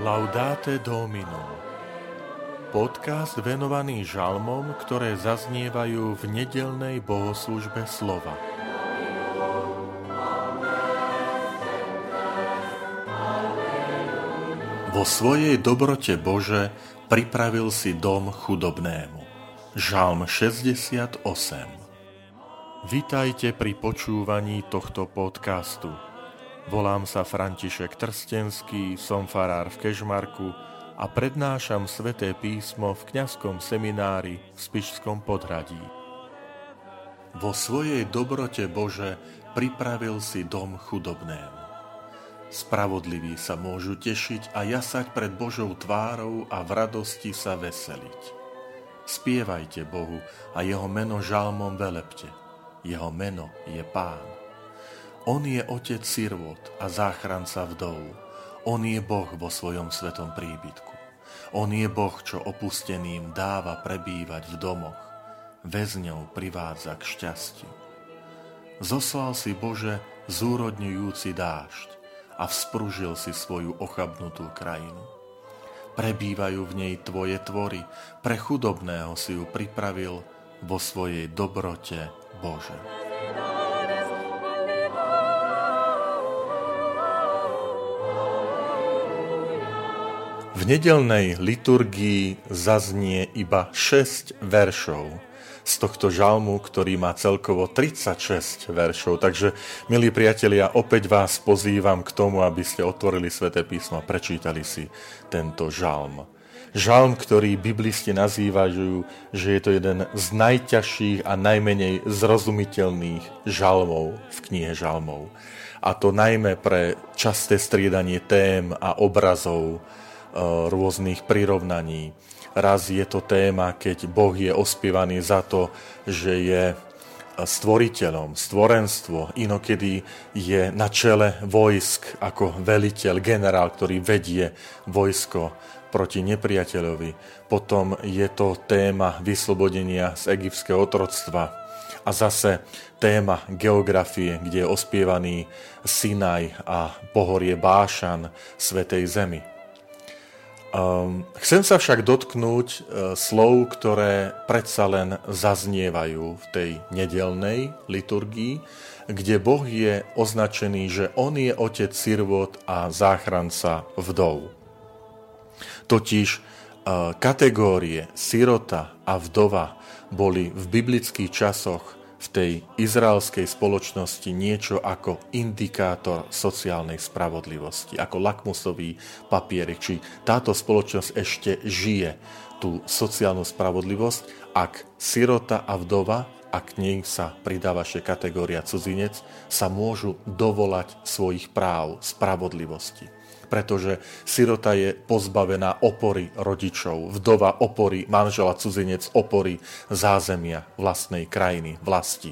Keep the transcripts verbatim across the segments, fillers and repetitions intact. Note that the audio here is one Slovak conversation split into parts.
Laudate Domino. Podcast venovaný žalmom, ktoré zaznievajú v nedeľnej bohoslužbe slova. Vo svojej dobrote Bože pripravil si dom chudobnému. Žalm šesťdesiatosem. Vitajte pri počúvaní tohto podcastu. Volám sa František Trstenský, som farár v Kežmarku a prednášam Sväté písmo v kňazskom seminári v Spišskom podhradí. Vo svojej dobrote Bože pripravil si dom chudobnému. Spravodliví sa môžu tešiť a jasať pred Božou tvárou a v radosti sa veseliť. Spievajte Bohu a jeho meno žalmom velepte. Jeho meno je Pán. On je otec sirôt a záchranca vdov. On je Boh vo svojom svetom príbytku. On je Boh, čo opusteným dáva prebývať v domoch. Väzňov privádza k šťastiu. Zoslal si, Bože, zúrodňujúci dážď a vzpružil si svoju ochabnutú krajinu. Prebývajú v nej tvoje tvory, pre chudobného si ju pripravil vo svojej dobrote, Bože. V nedeľnej liturgii zaznie iba šesť veršov z tohto žalmu, ktorý má celkovo tridsaťšesť veršov. Takže, milí priatelia, opäť vás pozývam k tomu, aby ste otvorili Sväté písmo a prečítali si tento žalm. Žalm, ktorý biblisti nazývajú, že je to jeden z najťažších a najmenej zrozumiteľných žalmov v knihe žalmov. A to najmä pre časté striedanie tém a obrazov, rôznych prirovnaní. Raz je to téma, keď Boh je ospievaný za to, že je stvoriteľom, stvorenstvo. Inokedy je na čele vojsk ako veliteľ, generál, ktorý vedie vojsko proti nepriateľovi. Potom je to téma vyslobodenia z egyptského otroctva. A zase téma geografie, kde je ospievaný Sinaj a pohorie Bášan Svätej zemi. Um, chcem sa však dotknúť uh, slov, ktoré predsa len zaznievajú v tej nedeľnej liturgii, kde Boh je označený, že on je otec sirôt a záchranca vdov. Totiž uh, kategórie sirota a vdova boli v biblických časoch v tej izraelskej spoločnosti niečo ako indikátor sociálnej spravodlivosti, ako lakmusový papierik. Či táto spoločnosť ešte žije tú sociálnu spravodlivosť, ak sirota a vdova, a k nej sa pridáva ešte kategória cudzinec, sa môžu dovolať svojich práv, spravodlivosti. Pretože sirota je pozbavená opory rodičov, vdova opory manžela, cudzinec opory zázemia vlastnej krajiny, vlasti.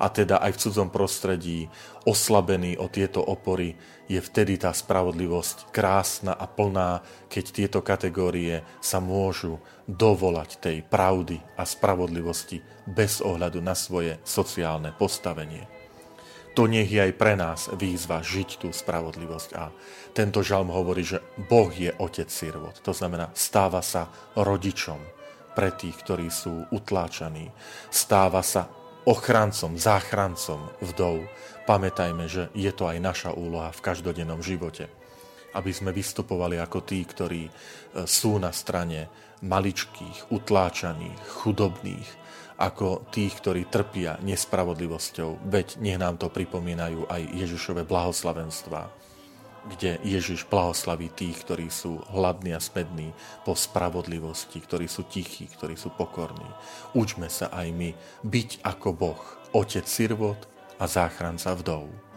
A teda aj v cudzom prostredí oslabený o tieto opory je vtedy tá spravodlivosť krásna a plná, keď tieto kategórie sa môžu dovolať tej pravdy a spravodlivosti bez ohľadu na svoje sociálne postavenie. To nech je aj pre nás výzva žiť tú spravodlivosť. A tento žalm hovorí, že Boh je otec sirôt. To znamená, stáva sa rodičom pre tých, ktorí sú utláčaní. Stáva sa ochrancom, záchrancom vdov. Pamätajme, že je to aj naša úloha v každodennom živote. Aby sme vystupovali ako tí, ktorí sú na strane maličkých, utláčaných, chudobných, ako tých, ktorí trpia nespravodlivosťou. Veď nech nám to pripomínajú aj Ježišove blahoslavenstvá, kde Ježiš blahoslaví tých, ktorí sú hladní a spädní po spravodlivosti, ktorí sú tichí, ktorí sú pokorní. Učme sa aj my byť ako Boh, otec sirôt a záchranca vdov.